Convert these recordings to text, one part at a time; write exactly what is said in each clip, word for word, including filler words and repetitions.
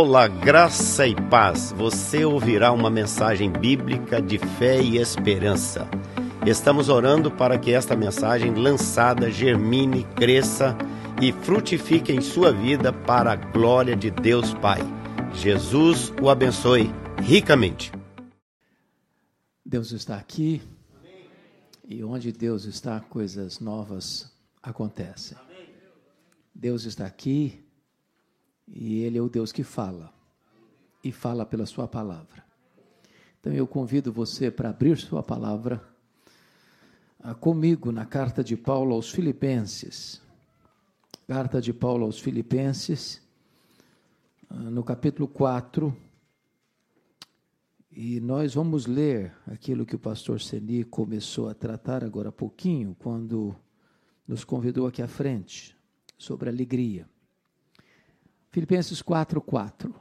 Olá, graça e paz. Você ouvirá uma mensagem bíblica de fé e esperança. Estamos orando para que esta mensagem lançada germine, cresça e frutifique em sua vida para a glória de Deus Pai. Jesus o abençoe ricamente. Deus está aqui. Amém. E onde Deus está, coisas novas acontecem. Amém. Deus está aqui. E Ele é o Deus que fala, e fala pela sua palavra. Então eu convido você para abrir sua palavra ah, comigo na carta de Paulo aos Filipenses. Carta de Paulo aos Filipenses, ah, no capítulo quatro, e nós vamos ler aquilo que o pastor Seni começou a tratar agora há pouquinho, quando nos convidou aqui à frente, sobre alegria. Filipenses quatro, quatro.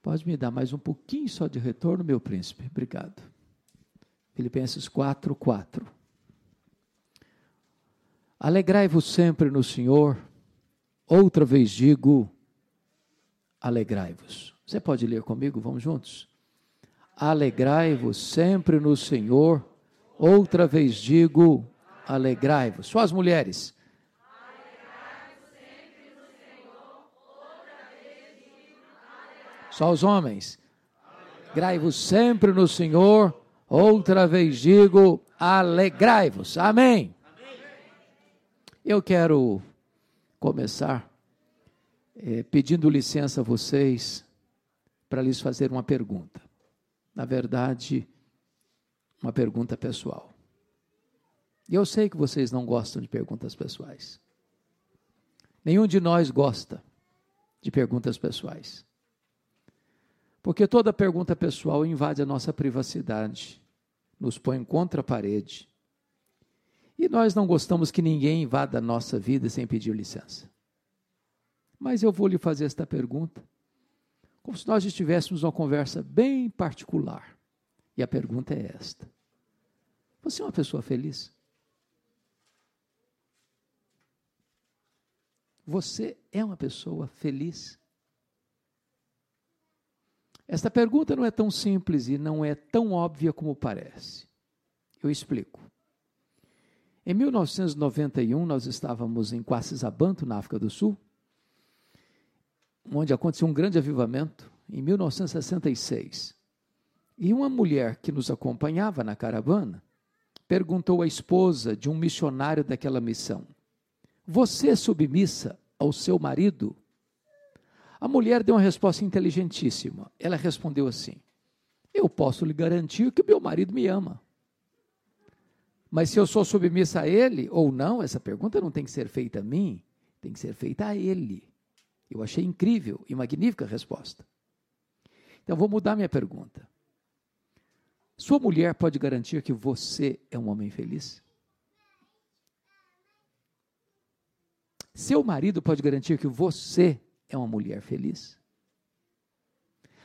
Pode me dar mais um pouquinho só de retorno, meu príncipe? Obrigado. Filipenses quatro, quatro. Alegrai-vos sempre no Senhor. Outra vez digo, alegrai-vos. Você pode ler comigo? Vamos juntos? Alegrai-vos sempre no Senhor. Outra vez digo, alegrai-vos. Só as mulheres. Só os homens. Alegrai-vos sempre no Senhor. Outra vez digo, alegrai-vos. Amém. Amém. Eu quero começar eh, pedindo licença a vocês para lhes fazer uma pergunta. Na verdade, uma pergunta pessoal. E eu sei que vocês não gostam de perguntas pessoais. Nenhum de nós gosta de perguntas pessoais. Porque toda pergunta pessoal invade a nossa privacidade, nos põe contra a parede. E nós não gostamos que ninguém invada a nossa vida sem pedir licença. Mas eu vou lhe fazer esta pergunta, como se nós estivéssemos uma conversa bem particular. E a pergunta é esta: você é uma pessoa feliz? Você é uma pessoa feliz? Esta pergunta não é tão simples e não é tão óbvia como parece. Eu explico. Em mil novecentos e noventa e um, nós estávamos em Quassizabanto, na África do Sul, onde aconteceu um grande avivamento, em mil novecentos e sessenta e seis. E uma mulher que nos acompanhava na caravana perguntou à esposa de um missionário daquela missão: você é submissa ao seu marido? A mulher deu uma resposta inteligentíssima. Ela respondeu assim: eu posso lhe garantir que o meu marido me ama. Mas se eu sou submissa a ele ou não, essa pergunta não tem que ser feita a mim, tem que ser feita a ele. Eu achei incrível e magnífica a resposta. Então vou mudar minha pergunta. Sua mulher pode garantir que você é um homem feliz? Seu marido pode garantir que você é uma mulher feliz?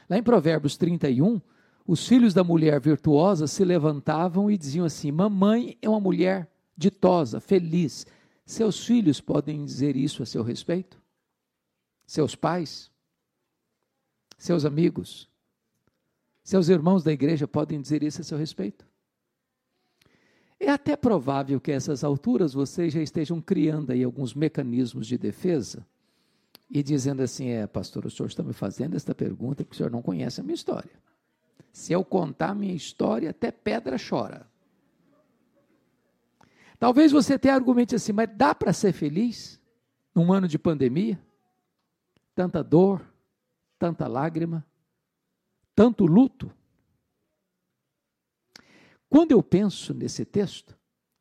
Lá em Provérbios trinta e um, os filhos da mulher virtuosa se levantavam e diziam assim: mamãe é uma mulher ditosa, feliz. Seus filhos podem dizer isso a seu respeito? Seus pais? Seus amigos? Seus irmãos da igreja podem dizer isso a seu respeito? É até provável que a essas alturas vocês já estejam criando aí alguns mecanismos de defesa, e dizendo assim: é, pastor, o senhor está me fazendo esta pergunta porque o senhor não conhece a minha história. Se eu contar a minha história, até pedra chora. Talvez você até argumente assim: mas dá para ser feliz num ano de pandemia? Tanta dor, tanta lágrima, tanto luto. Quando eu penso nesse texto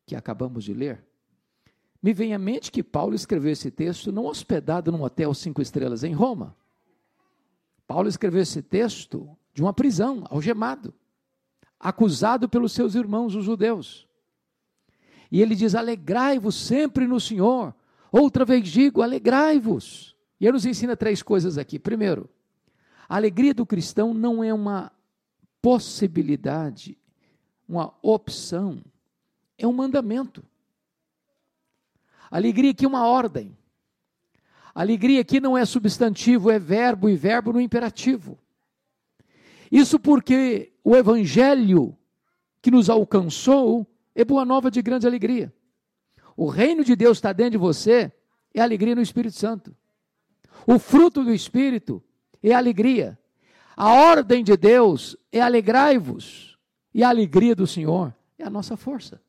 que acabamos de ler, me vem à mente que Paulo escreveu esse texto não hospedado num hotel cinco estrelas em Roma. Paulo escreveu esse texto de uma prisão, algemado, acusado pelos seus irmãos, os judeus. E ele diz: alegrai-vos sempre no Senhor. Outra vez digo, alegrai-vos. E ele nos ensina três coisas aqui. Primeiro, a alegria do cristão não é uma possibilidade, uma opção, é um mandamento. Alegria aqui é uma ordem. Alegria aqui não é substantivo, é verbo, e verbo no imperativo. Isso porque o evangelho que nos alcançou é boa nova de grande alegria. O reino de Deus está dentro de você, é alegria no Espírito Santo. O fruto do Espírito é alegria. A ordem de Deus é alegrai-vos. E a alegria do Senhor é a nossa força.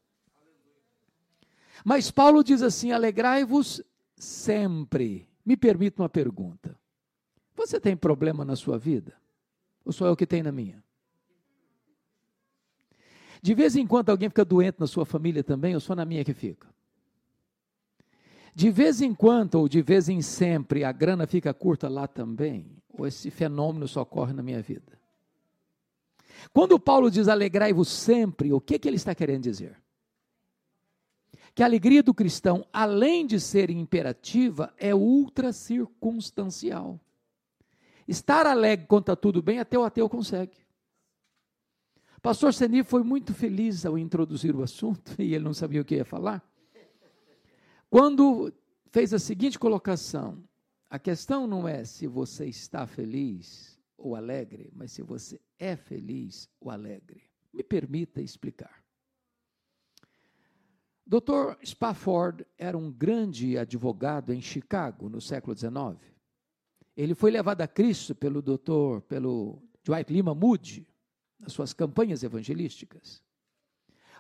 Mas Paulo diz assim, alegrai-vos sempre. Me permita uma pergunta. Você tem problema na sua vida? Ou só eu que tenho na minha? De vez em quando alguém fica doente na sua família também, ou só na minha que fica? De vez em quando, ou de vez em sempre, a grana fica curta lá também? Ou esse fenômeno só ocorre na minha vida? Quando Paulo diz alegrai-vos sempre, o que, que ele está querendo dizer? Que a alegria do cristão, além de ser imperativa, é ultra circunstancial. Estar alegre quando está tudo bem, até o ateu consegue. Pastor Senir foi muito feliz ao introduzir o assunto, e ele não sabia o que ia falar, quando fez a seguinte colocação: a questão não é se você está feliz ou alegre, mas se você é feliz ou alegre. Me permita explicar. doutor Spafford era um grande advogado em Chicago, no século dezenove. Ele foi levado a Cristo pelo doutor, pelo Dwight Lyman Moody, nas suas campanhas evangelísticas.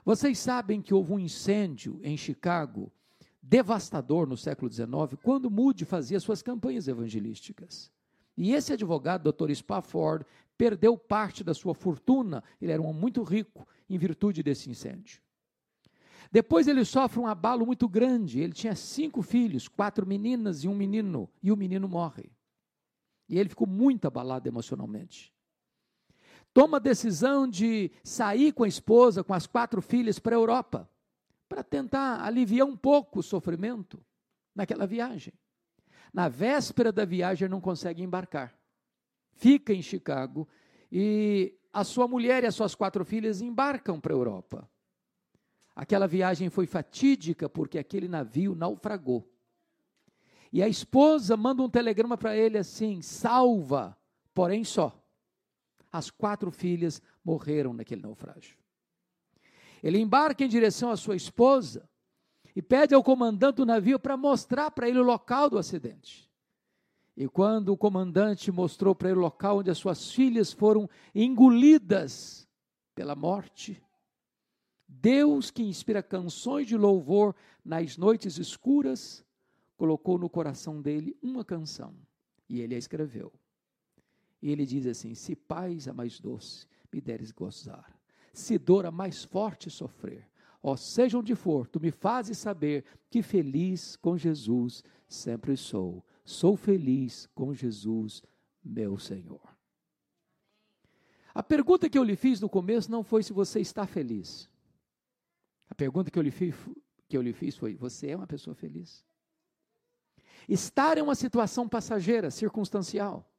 Vocês sabem que houve um incêndio em Chicago, devastador, no século dezenove, quando Moody fazia suas campanhas evangelísticas. E esse advogado, doutor Spafford, perdeu parte da sua fortuna, ele era um homem muito rico, em virtude desse incêndio. Depois ele sofre um abalo muito grande, ele tinha cinco filhos, quatro meninas e um menino, e o menino morre. E ele ficou muito abalado emocionalmente. Toma a decisão de sair com a esposa, com as quatro filhas, para a Europa, para tentar aliviar um pouco o sofrimento naquela viagem. Na véspera da viagem não consegue embarcar, fica em Chicago, e a sua mulher e as suas quatro filhas embarcam para a Europa. Aquela viagem foi fatídica porque aquele navio naufragou. E a esposa manda um telegrama para ele assim: salva, porém só. As quatro filhas morreram naquele naufrágio. Ele embarca em direção à sua esposa e pede ao comandante do navio para mostrar para ele o local do acidente. E quando o comandante mostrou para ele o local onde as suas filhas foram engolidas pela morte, Deus, que inspira canções de louvor nas noites escuras, colocou no coração dele uma canção, e ele a escreveu. E ele diz assim: se paz a mais doce me deres gozar, se dor a mais forte sofrer, ó, seja onde for, tu me fazes saber que feliz com Jesus sempre sou, sou feliz com Jesus, meu Senhor. A pergunta que eu lhe fiz no começo não foi se você está feliz. A pergunta que eu, lhe fiz, que eu lhe fiz foi: você é uma pessoa feliz? Estar é uma situação passageira, circunstancial.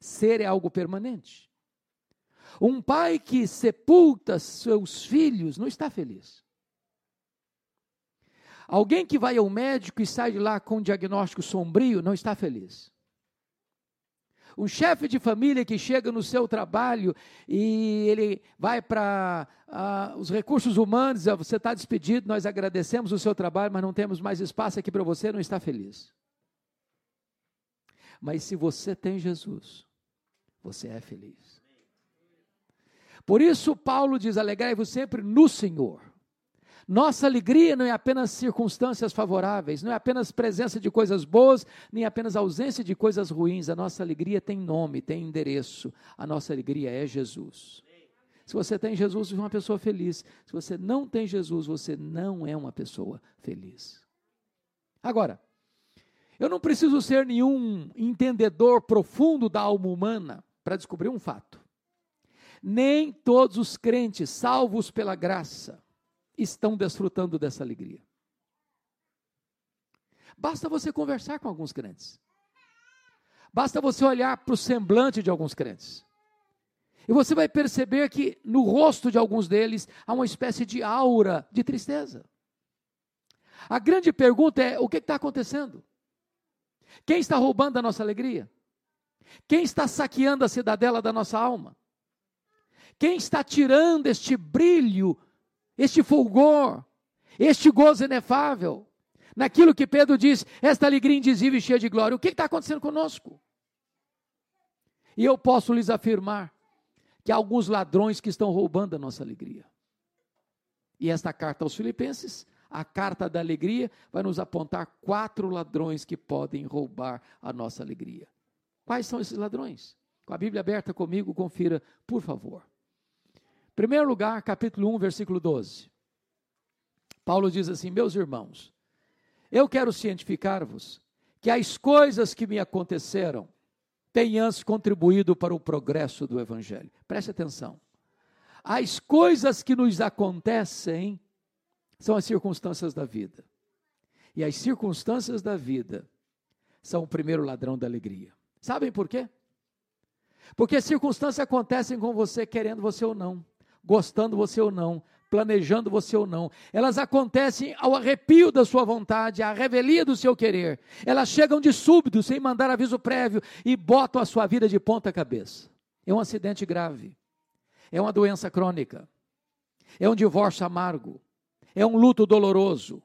Ser é algo permanente. Um pai que sepulta seus filhos não está feliz. Alguém que vai ao médico e sai de lá com um diagnóstico sombrio não está feliz. Um chefe de família que chega no seu trabalho e ele vai para uh, os recursos humanos, uh, você está despedido, nós agradecemos o seu trabalho, mas não temos mais espaço aqui para você, não está feliz. Mas se você tem Jesus, você é feliz. Por isso Paulo diz: alegrai-vos sempre no Senhor. Nossa alegria não é apenas circunstâncias favoráveis, não é apenas presença de coisas boas, nem apenas ausência de coisas ruins. A nossa alegria tem nome, tem endereço. A nossa alegria é Jesus. Se você tem Jesus, você é uma pessoa feliz. Se você não tem Jesus, você não é uma pessoa feliz. Agora, eu não preciso ser nenhum entendedor profundo da alma humana para descobrir um fato. Nem todos os crentes salvos pela graça estão desfrutando dessa alegria. Basta você conversar com alguns crentes, basta você olhar para o semblante de alguns crentes, e você vai perceber que no rosto de alguns deles há uma espécie de aura de tristeza. A grande pergunta é: o que está acontecendo? Quem está roubando a nossa alegria? Quem está saqueando a cidadela da nossa alma? Quem está tirando este brilho, este fulgor, este gozo inefável? Naquilo que Pedro diz, esta alegria indizível e cheia de glória. O que está acontecendo conosco? E eu posso lhes afirmar que há alguns ladrões que estão roubando a nossa alegria. E esta carta aos Filipenses, a carta da alegria, vai nos apontar quatro ladrões que podem roubar a nossa alegria. Quais são esses ladrões? Com a Bíblia aberta comigo, confira, por favor. Em primeiro lugar, capítulo um, versículo doze. Paulo diz assim: meus irmãos, eu quero cientificar-vos que as coisas que me aconteceram têm antes contribuído para o progresso do Evangelho. Preste atenção. As coisas que nos acontecem são as circunstâncias da vida. E as circunstâncias da vida são o primeiro ladrão da alegria. Sabem por quê? Porque circunstâncias acontecem com você, querendo você ou não, gostando você ou não, planejando você ou não. Elas acontecem ao arrepio da sua vontade, à revelia do seu querer. Elas chegam de súbito, sem mandar aviso prévio, e botam a sua vida de ponta cabeça. É um acidente grave, é uma doença crônica, é um divórcio amargo, é um luto doloroso,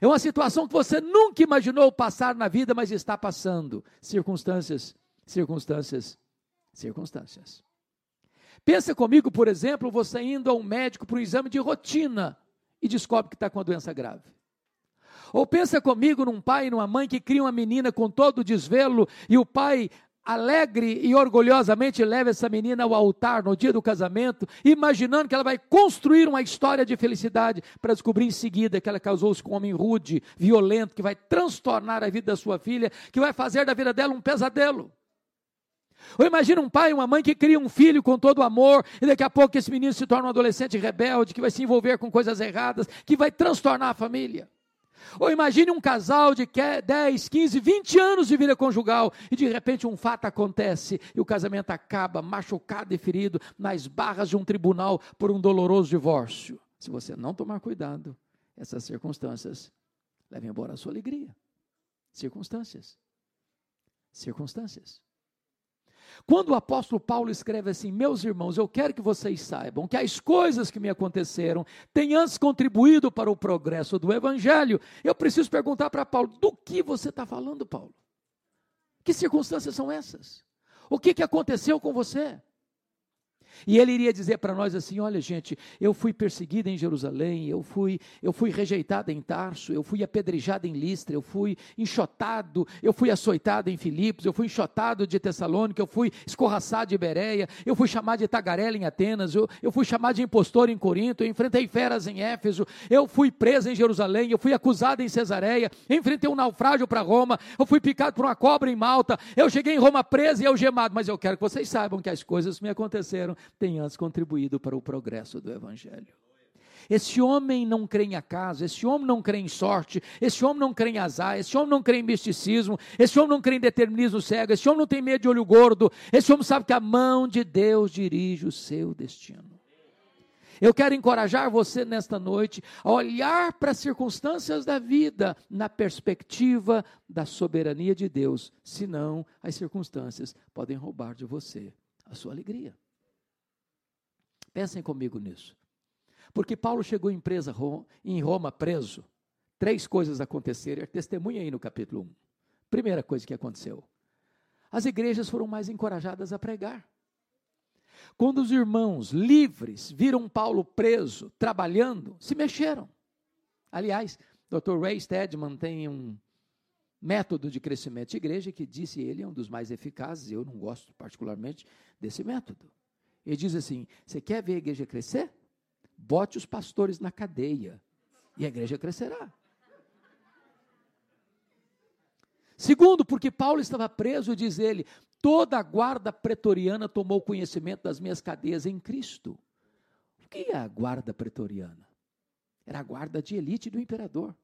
é uma situação que você nunca imaginou passar na vida, mas está passando. Circunstâncias, circunstâncias, circunstâncias. Pensa comigo, por exemplo, você indo a um médico para um exame de rotina e descobre que está com uma doença grave. Ou pensa comigo num pai e numa mãe que cria uma menina com todo o desvelo e o pai alegre e orgulhosamente leva essa menina ao altar no dia do casamento, imaginando que ela vai construir uma história de felicidade, para descobrir em seguida que ela casou-se com um homem rude, violento, que vai transtornar a vida da sua filha, que vai fazer da vida dela um pesadelo. Ou imagina um pai e uma mãe que cria um filho com todo amor, e daqui a pouco esse menino se torna um adolescente rebelde, que vai se envolver com coisas erradas, que vai transtornar a família. Ou imagine um casal de dez, quinze, vinte anos de vida conjugal, e de repente um fato acontece, e o casamento acaba machucado e ferido, nas barras de um tribunal, por um doloroso divórcio. Se você não tomar cuidado, essas circunstâncias levam embora a sua alegria. Circunstâncias. Circunstâncias. Quando o apóstolo Paulo escreve assim: meus irmãos, eu quero que vocês saibam que as coisas que me aconteceram têm antes contribuído para o progresso do Evangelho, eu preciso perguntar para Paulo: do que você está falando, Paulo? Que circunstâncias são essas? O que, que aconteceu com você? E ele iria dizer para nós assim: olha gente, eu fui perseguido em Jerusalém, eu fui, eu fui rejeitado em Tarso, eu fui apedrejado em Listra, eu fui enxotado, eu fui açoitado em Filipes, eu fui enxotado de Tessalônica, eu fui escorraçado de Bereia, eu fui chamado de tagarela em Atenas, eu, eu fui chamado de impostor em Corinto, eu enfrentei feras em Éfeso, eu fui preso em Jerusalém, eu fui acusado em Cesareia, eu enfrentei um naufrágio para Roma, eu fui picado por uma cobra em Malta, eu cheguei em Roma preso e algemado, mas eu quero que vocês saibam que as coisas me aconteceram tem antes contribuído para o progresso do Evangelho. Esse homem não crê em acaso, esse homem não crê em sorte, esse homem não crê em azar, esse homem não crê em misticismo, esse homem não crê em determinismo cego, esse homem não tem medo de olho gordo, esse homem sabe que a mão de Deus dirige o seu destino. Eu quero encorajar você nesta noite a olhar para as circunstâncias da vida na perspectiva da soberania de Deus, senão as circunstâncias podem roubar de você a sua alegria. Pensem comigo nisso, porque Paulo chegou em, presa, em Roma preso, três coisas aconteceram, testemunha aí no capítulo um, primeira coisa que aconteceu, as igrejas foram mais encorajadas a pregar. Quando os irmãos livres viram Paulo preso, trabalhando, se mexeram. Aliás, doutor Ray Stedman tem um método de crescimento de igreja, que disse ele é um dos mais eficazes, eu não gosto particularmente desse método. Ele diz assim: você quer ver a igreja crescer? Bote os pastores na cadeia, e a igreja crescerá. Segundo, porque Paulo estava preso, diz ele, toda a guarda pretoriana tomou conhecimento das minhas cadeias em Cristo. O que é a guarda pretoriana? Era a guarda de elite do imperador.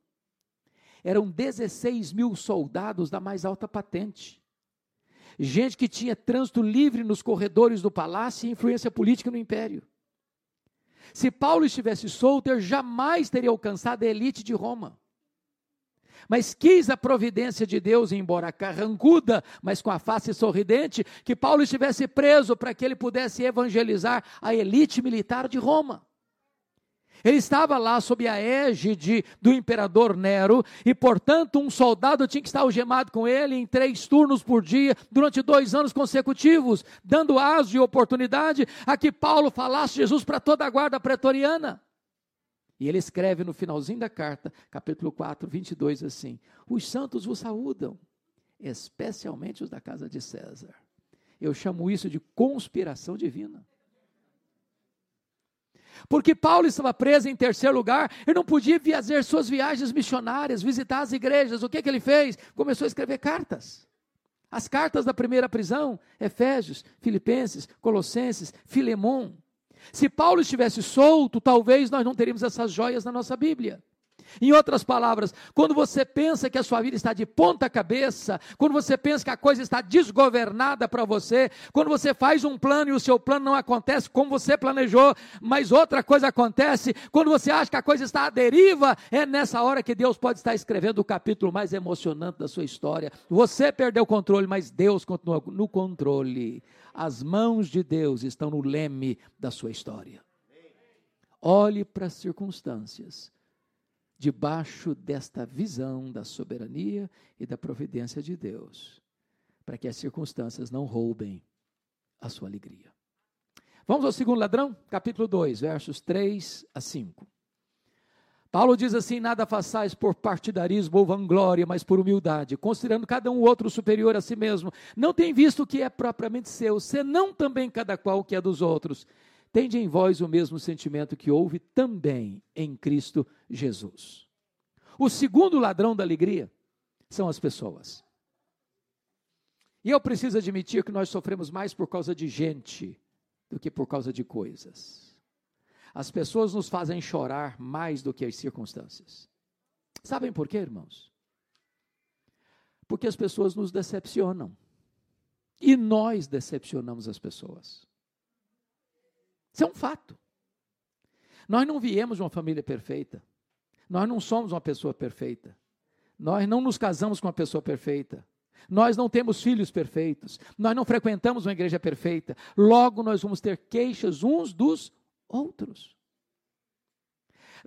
Eram dezesseis mil soldados da mais alta patente. Gente que tinha trânsito livre nos corredores do palácio e influência política no império. Se Paulo estivesse solto, ele jamais teria alcançado a elite de Roma. Mas quis a providência de Deus, embora carrancuda, mas com a face sorridente, que Paulo estivesse preso para que ele pudesse evangelizar a elite militar de Roma. Ele estava lá sob a égide do imperador Nero e, portanto, um soldado tinha que estar algemado com ele em três turnos por dia, durante dois anos consecutivos, dando aso e oportunidade a que Paulo falasse Jesus para toda a guarda pretoriana. E ele escreve no finalzinho da carta, capítulo quatro, vinte e dois, assim: os santos vos saúdam, especialmente os da casa de César. Eu chamo isso de conspiração divina. Porque Paulo estava preso em terceiro lugar, ele não podia fazer suas viagens missionárias, visitar as igrejas. O que, que ele fez? Começou a escrever cartas. As cartas da primeira prisão, Efésios, Filipenses, Colossenses, Filemão. Se Paulo estivesse solto, talvez nós não teríamos essas joias na nossa Bíblia. Em outras palavras, quando você pensa que a sua vida está de ponta cabeça, quando você pensa que a coisa está desgovernada para você, quando você faz um plano e o seu plano não acontece como você planejou, mas outra coisa acontece, quando você acha que a coisa está à deriva, é nessa hora que Deus pode estar escrevendo o capítulo mais emocionante da sua história. Você perdeu o controle, mas Deus continua no controle. As mãos de Deus estão no leme da sua história. Olhe para as circunstâncias debaixo desta visão da soberania e da providência de Deus, para que as circunstâncias não roubem a sua alegria. Vamos ao segundo ladrão, capítulo dois, versos três a cinco. Paulo diz assim: nada façais por partidarismo ou vanglória, mas por humildade, considerando cada um outro superior a si mesmo, não tem visto o que é propriamente seu, senão também cada qual o que é dos outros. Tende em vós o mesmo sentimento que houve também em Cristo Jesus. O segundo ladrão da alegria são as pessoas. E eu preciso admitir que nós sofremos mais por causa de gente do que por causa de coisas. As pessoas nos fazem chorar mais do que as circunstâncias. Sabem por quê, irmãos? Porque as pessoas nos decepcionam. E nós decepcionamos as pessoas. Isso é um fato. Nós não viemos de uma família perfeita. Nós não somos uma pessoa perfeita. Nós não nos casamos com uma pessoa perfeita. Nós não temos filhos perfeitos. Nós não frequentamos uma igreja perfeita. Logo, nós vamos ter queixas uns dos outros.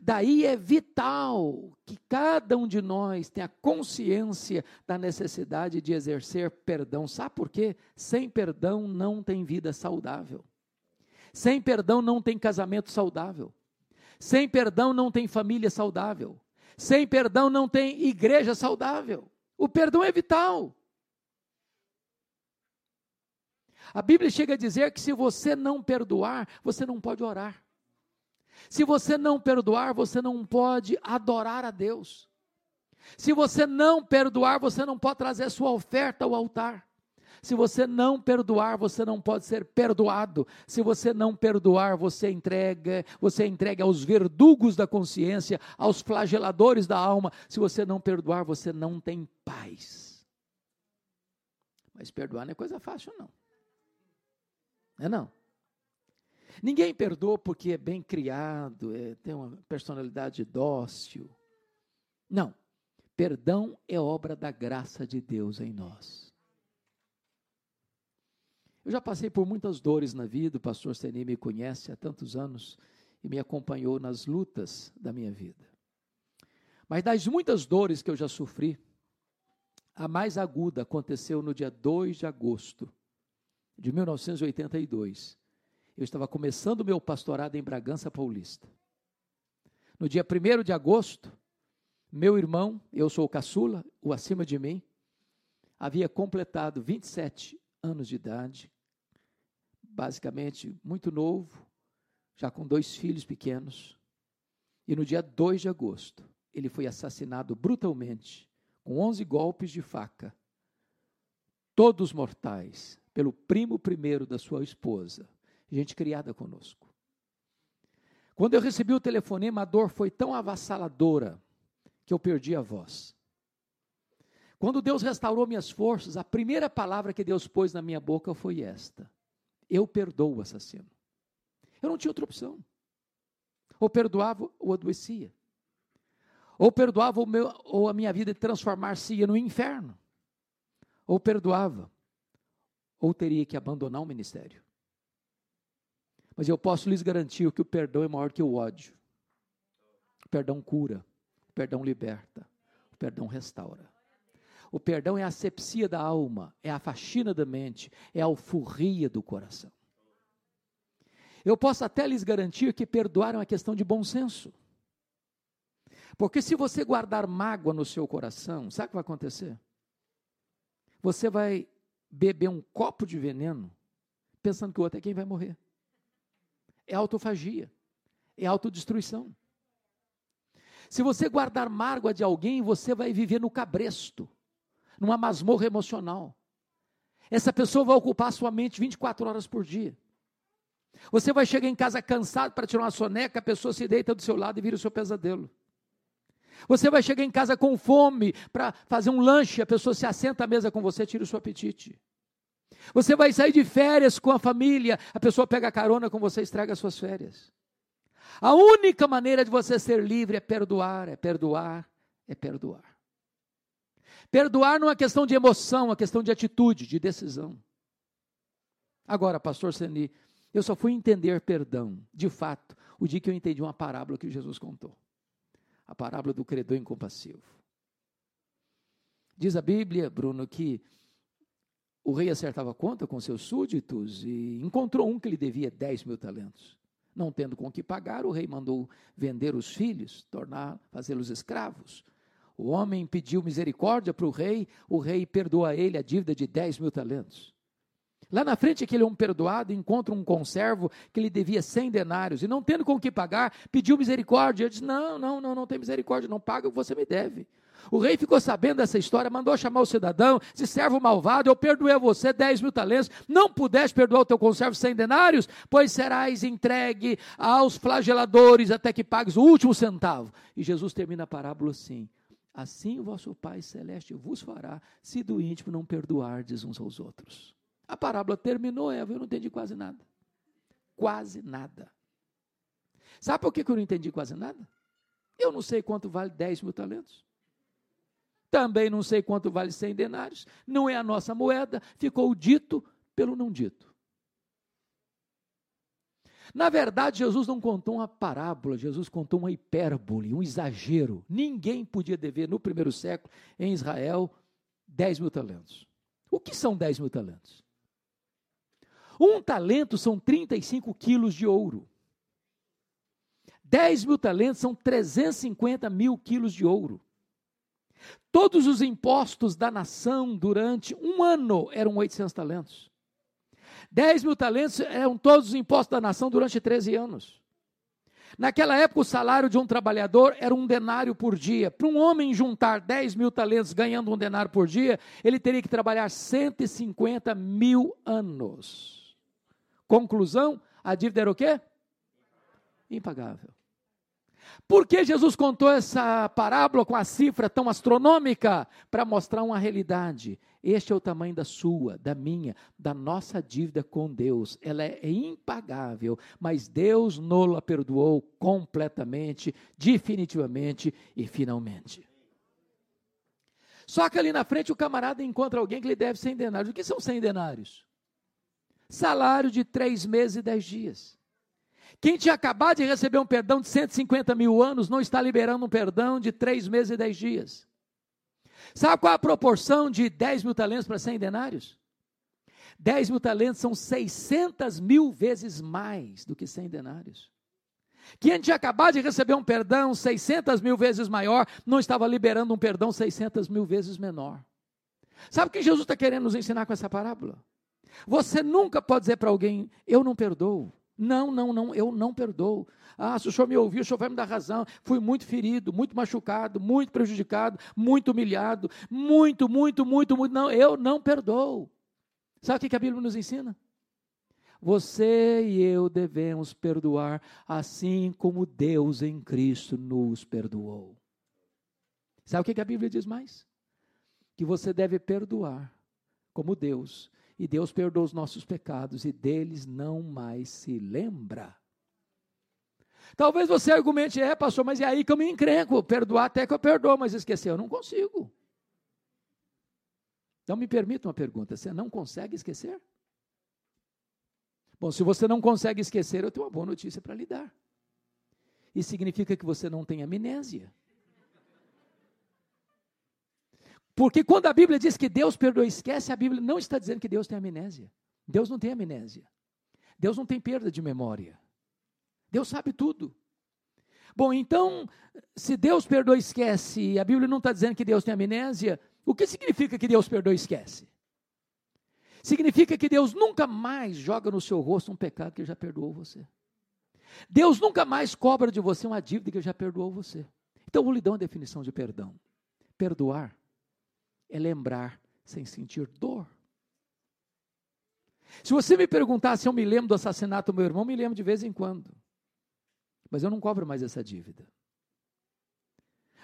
Daí é vital que cada um de nós tenha consciência da necessidade de exercer perdão. Sabe por quê? Sem perdão não tem vida saudável. Sem perdão não tem casamento saudável, sem perdão não tem família saudável, sem perdão não tem igreja saudável. O perdão é vital. A Bíblia chega a dizer que se você não perdoar, você não pode orar. Se você não perdoar, você não pode adorar a Deus. Se você não perdoar, você não pode trazer a sua oferta ao altar. Se você não perdoar, você não pode ser perdoado. Se você não perdoar, você entrega, você entrega aos verdugos da consciência, aos flageladores da alma. Se você não perdoar, você não tem paz. Mas perdoar não é coisa fácil, não. É não. Ninguém perdoa porque é bem criado, é, tem uma personalidade dócil. Não. Perdão é obra da graça de Deus em nós. Eu já passei por muitas dores na vida, o pastor Seni me conhece há tantos anos e me acompanhou nas lutas da minha vida. Mas das muitas dores que eu já sofri, a mais aguda aconteceu no dia dois de agosto de mil novecentos e oitenta e dois. Eu estava começando o meu pastorado em Bragança Paulista. No dia primeiro de agosto, meu irmão, eu sou o caçula, o acima de mim, havia completado vinte e sete anos de idade, basicamente muito novo, já com dois filhos pequenos, e no dia dois de agosto, ele foi assassinado brutalmente, com onze golpes de faca, todos mortais, pelo primo primeiro da sua esposa, gente criada conosco. Quando eu recebi o telefonema, a dor foi tão avassaladora, que eu perdi a voz. Quando Deus restaurou minhas forças, a primeira palavra que Deus pôs na minha boca foi esta: eu perdoo o assassino. Eu não tinha outra opção. Ou perdoava ou adoecia. Ou perdoava o meu, ou a minha vida transformar-se-ia no inferno. Ou perdoava, ou teria que abandonar o ministério. Mas eu posso lhes garantir que o perdão é maior que o ódio. O perdão cura, o perdão liberta, o perdão restaura. O perdão é a asepsia da alma, é a faxina da mente, é a alforria do coração. Eu posso até lhes garantir que perdoar é uma questão de bom senso. Porque se você guardar mágoa no seu coração, sabe o que vai acontecer? Você vai beber um copo de veneno, pensando que o outro é quem vai morrer. É autofagia, é autodestruição. Se você guardar mágoa de alguém, você vai viver no cabresto, numa masmorra emocional. Essa pessoa vai ocupar a sua mente vinte e quatro horas por dia. Você vai chegar em casa cansado para tirar uma soneca, a pessoa se deita do seu lado e vira o seu pesadelo. Você vai chegar em casa com fome para fazer um lanche, a pessoa se assenta à mesa com você, tira o seu apetite. Você vai sair de férias com a família, a pessoa pega carona com você, estraga as suas férias. A única maneira de você ser livre é perdoar, é perdoar, é perdoar. Perdoar não é questão de emoção, é uma questão de atitude, de decisão. Agora, pastor Seni, eu só fui entender perdão, de fato, o dia que eu entendi uma parábola que Jesus contou. A parábola do credor incompassivo. Diz a Bíblia, Bruno, que o rei acertava conta com seus súditos e encontrou um que lhe devia dez mil talentos. Não tendo com que pagar, o rei mandou vender os filhos, tornar, fazê-los escravos. O homem pediu misericórdia para o rei, o rei perdoa a ele a dívida de dez mil talentos. Lá na frente, aquele homem perdoado encontra um conservo que lhe devia cem denários, e não tendo com que pagar, pediu misericórdia. Ele disse, não, não, não, não tem misericórdia, não paga o que você me deve. O rei ficou sabendo dessa história, mandou chamar o cidadão, disse, servo malvado, eu perdoei a você dez mil talentos, não pudeste perdoar o teu conservo cem denários, pois serás entregue aos flageladores até que pagues o último centavo. E Jesus termina a parábola assim, assim o vosso Pai Celeste vos fará, se do íntimo não perdoardes uns aos outros. A parábola terminou, Eva, eu não entendi quase nada. Quase nada. Sabe por que eu não entendi quase nada? Eu não sei quanto vale dez mil talentos. Também não sei quanto vale cem denários. Não é a nossa moeda. Ficou dito pelo não dito. Na verdade, Jesus não contou uma parábola. Jesus contou uma hipérbole, um exagero. Ninguém podia dever no primeiro século, em Israel, dez mil talentos. O que são dez mil talentos? Um talento são trinta e cinco quilos de ouro. dez mil talentos são trezentos e cinquenta mil quilos de ouro. Todos os impostos da nação durante um ano eram oitocentos talentos. dez mil talentos eram todos os impostos da nação durante treze anos. Naquela época o salário de um trabalhador era um denário por dia. Para um homem juntar dez mil talentos ganhando um denário por dia, ele teria que trabalhar cento e cinquenta mil anos. Conclusão, a dívida era o quê? Impagável. Por que Jesus contou essa parábola com a cifra tão astronômica? Para mostrar uma realidade. Este é o tamanho da sua, da minha, da nossa dívida com Deus. Ela é impagável, mas Deus nos perdoou completamente, definitivamente e finalmente. Só que ali na frente o camarada encontra alguém que lhe deve cem denários. O que são cem denários? Salário de três meses e dez dias. Quem tinha acabado de receber um perdão de cento e cinquenta mil anos, não está liberando um perdão de três meses e dez dias. Sabe qual é a proporção de dez mil talentos para cem denários? dez mil talentos são seiscentas mil vezes mais do que cem denários. Quem tinha acabado de receber um perdão seiscentas mil vezes maior, não estava liberando um perdão seiscentas mil vezes menor. Sabe o que Jesus está querendo nos ensinar com essa parábola? Você nunca pode dizer para alguém, eu não perdoo. Não, não, não, eu não perdoo. Ah, se o senhor me ouviu, o senhor vai me dar razão. Fui muito ferido, muito machucado, muito prejudicado, muito humilhado, muito, muito, muito, muito. Não, eu não perdoo. Sabe o que a Bíblia nos ensina? Você e eu devemos perdoar assim como Deus em Cristo nos perdoou. Sabe o que a Bíblia diz mais? Que você deve perdoar como Deus. E Deus perdoa os nossos pecados e deles não mais se lembra. Talvez você argumente, é pastor, mas é aí que eu me encrenco, perdoar até que eu perdoo, mas esquecer eu não consigo. Então me permita uma pergunta, você não consegue esquecer? Bom, se você não consegue esquecer, eu tenho uma boa notícia para lhe dar. Isso significa que você não tem amnésia. Porque quando a Bíblia diz que Deus perdoa e esquece, a Bíblia não está dizendo que Deus tem amnésia. Deus não tem amnésia. Deus não tem perda de memória. Deus sabe tudo. Bom, então, se Deus perdoa e esquece, e a Bíblia não está dizendo que Deus tem amnésia, o que significa que Deus perdoa e esquece? Significa que Deus nunca mais joga no seu rosto um pecado que já perdoou você. Deus nunca mais cobra de você uma dívida que já perdoou você. Então, eu vou lhe dar uma definição de perdão. Perdoar é lembrar sem sentir dor. Se você me perguntar se eu me lembro do assassinato do meu irmão, me lembro de vez em quando. Mas eu não cobro mais essa dívida.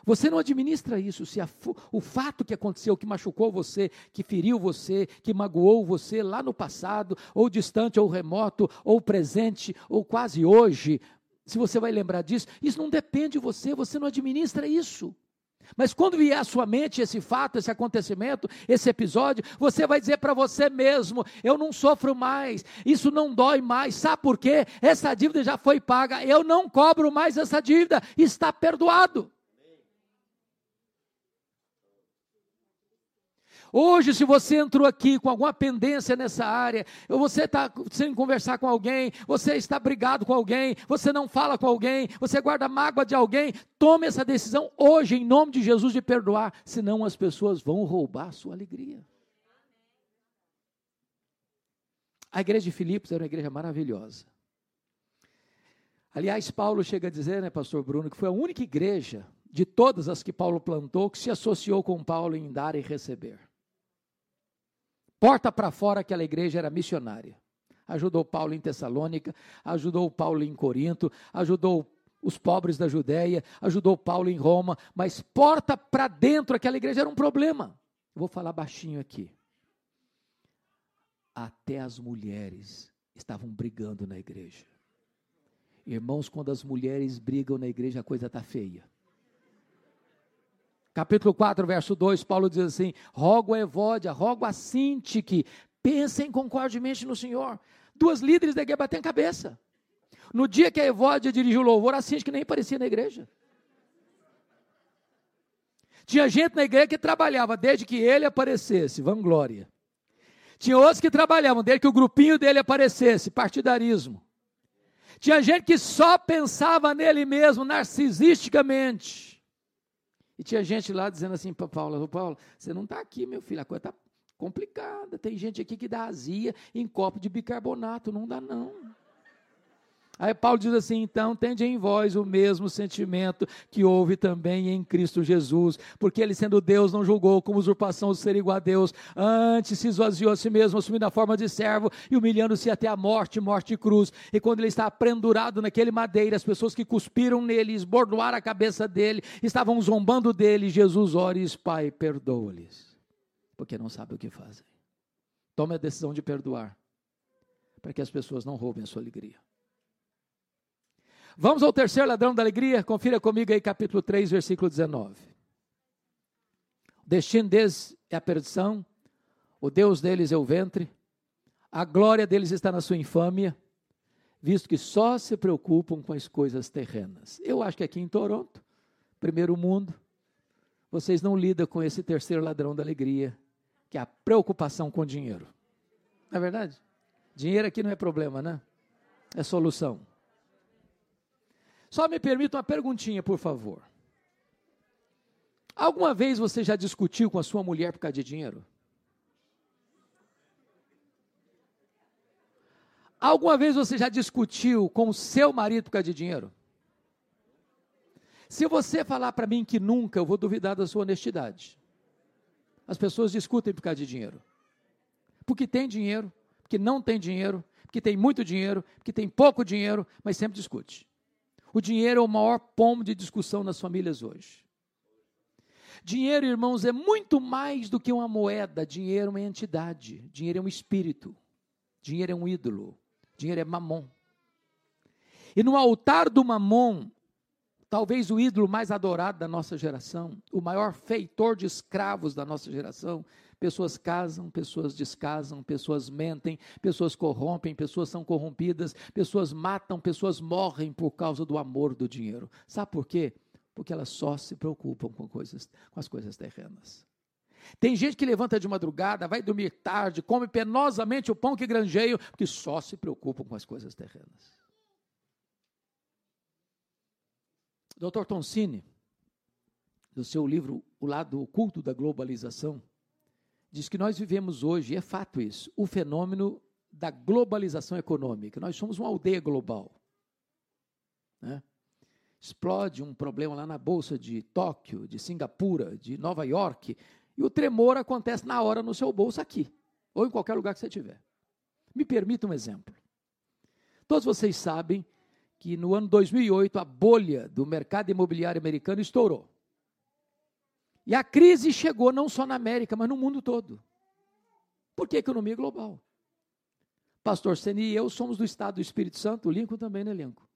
Você não administra isso, se a, o fato que aconteceu, que machucou você, que feriu você, que magoou você lá no passado, ou distante, ou remoto, ou presente, ou quase hoje, se você vai lembrar disso, isso não depende de você, você não administra isso. Mas quando vier à sua mente esse fato, esse acontecimento, esse episódio, você vai dizer para você mesmo, eu não sofro mais, isso não dói mais, sabe por quê? Essa dívida já foi paga, eu não cobro mais essa dívida, está perdoado. Hoje, se você entrou aqui com alguma pendência nessa área, você está sem conversar com alguém, você está brigado com alguém, você não fala com alguém, você guarda mágoa de alguém, tome essa decisão hoje, em nome de Jesus, de perdoar, senão as pessoas vão roubar a sua alegria. A igreja de Filipes era uma igreja maravilhosa. Aliás, Paulo chega a dizer, né, pastor Bruno, que foi a única igreja de todas as que Paulo plantou, que se associou com Paulo em dar e receber. Porta para fora, aquela igreja era missionária, ajudou Paulo em Tessalônica, ajudou Paulo em Corinto, ajudou os pobres da Judéia, ajudou Paulo em Roma, mas porta para dentro, aquela igreja era um problema. Eu vou falar baixinho aqui, até as mulheres estavam brigando na igreja. Irmãos, quando as mulheres brigam na igreja, a coisa está feia. Capítulo quatro, verso dois, Paulo diz assim, rogo a Euódia, rogo a Síntique, pensem concordemente no Senhor. Duas líderes da igreja batem a cabeça. No dia que a Euódia dirigiu o louvor, a Síntique nem aparecia na igreja. Tinha gente na igreja que trabalhava desde que ele aparecesse, vanglória. Tinha outros que trabalhavam desde que o grupinho dele aparecesse, partidarismo. Tinha gente que só pensava nele mesmo, narcisisticamente. E tinha gente lá dizendo assim para Paulo, Paulo, você não está aqui, meu filho, a coisa está complicada, tem gente aqui que dá azia em copo de bicarbonato, não dá não. Aí Paulo diz assim, então, tende em vós o mesmo sentimento que houve também em Cristo Jesus, porque ele, sendo Deus, não julgou como usurpação o ser igual a Deus, antes se esvaziou a si mesmo, assumindo a forma de servo e humilhando-se até a morte, morte e cruz. E quando ele está pendurado naquele madeira, as pessoas que cuspiram nele, esbordoaram a cabeça dele, estavam zombando dele, Jesus ora e diz, Pai, perdoa-lhes, porque não sabem o que fazem. Tome a decisão de perdoar, para que as pessoas não roubem a sua alegria. Vamos ao terceiro ladrão da alegria, confira comigo aí capítulo três, versículo dezenove. O destino deles é a perdição, o Deus deles é o ventre, a glória deles está na sua infâmia, visto que só se preocupam com as coisas terrenas. Eu acho que aqui em Toronto, primeiro mundo, vocês não lidam com esse terceiro ladrão da alegria, que é a preocupação com dinheiro. Não é verdade? Dinheiro aqui não é problema, né? É solução. Só me permita uma perguntinha, por favor. Alguma vez você já discutiu com a sua mulher por causa de dinheiro? Alguma vez você já discutiu com o seu marido por causa de dinheiro? Se você falar para mim que nunca, eu vou duvidar da sua honestidade. As pessoas discutem por causa de dinheiro. Porque tem dinheiro, porque não tem dinheiro, porque tem muito dinheiro, porque tem pouco dinheiro, mas sempre discute. O dinheiro é o maior pomo de discussão nas famílias hoje. Dinheiro, irmãos, é muito mais do que uma moeda. Dinheiro é uma entidade. Dinheiro é um espírito. Dinheiro é um ídolo. Dinheiro é mamon. E no altar do Mamon, talvez o ídolo mais adorado da nossa geração, o maior feitor de escravos da nossa geração, pessoas casam, pessoas descasam, pessoas mentem, pessoas corrompem, pessoas são corrompidas, pessoas matam, pessoas morrem por causa do amor do dinheiro. Sabe por quê? Porque elas só se preocupam com coisas, com as coisas terrenas. Tem gente que levanta de madrugada, vai dormir tarde, come penosamente o pão que granjeio, porque só se preocupam com as coisas terrenas. doutor Toncini, no seu livro O Lado Oculto da Globalização, diz que nós vivemos hoje, e é fato isso, o fenômeno da globalização econômica. Nós somos uma aldeia global, né? Explode um problema lá na Bolsa de Tóquio, de Singapura, de Nova York, e o tremor acontece na hora no seu bolso aqui, ou em qualquer lugar que você tiver. Me permita um exemplo. Todos vocês sabem que no ano dois mil e oito a bolha do mercado imobiliário americano estourou. E a crise chegou não só na América, mas no mundo todo. Por que economia global? Pastor Seni e eu somos do estado do Espírito Santo, o Lincoln também no elenco.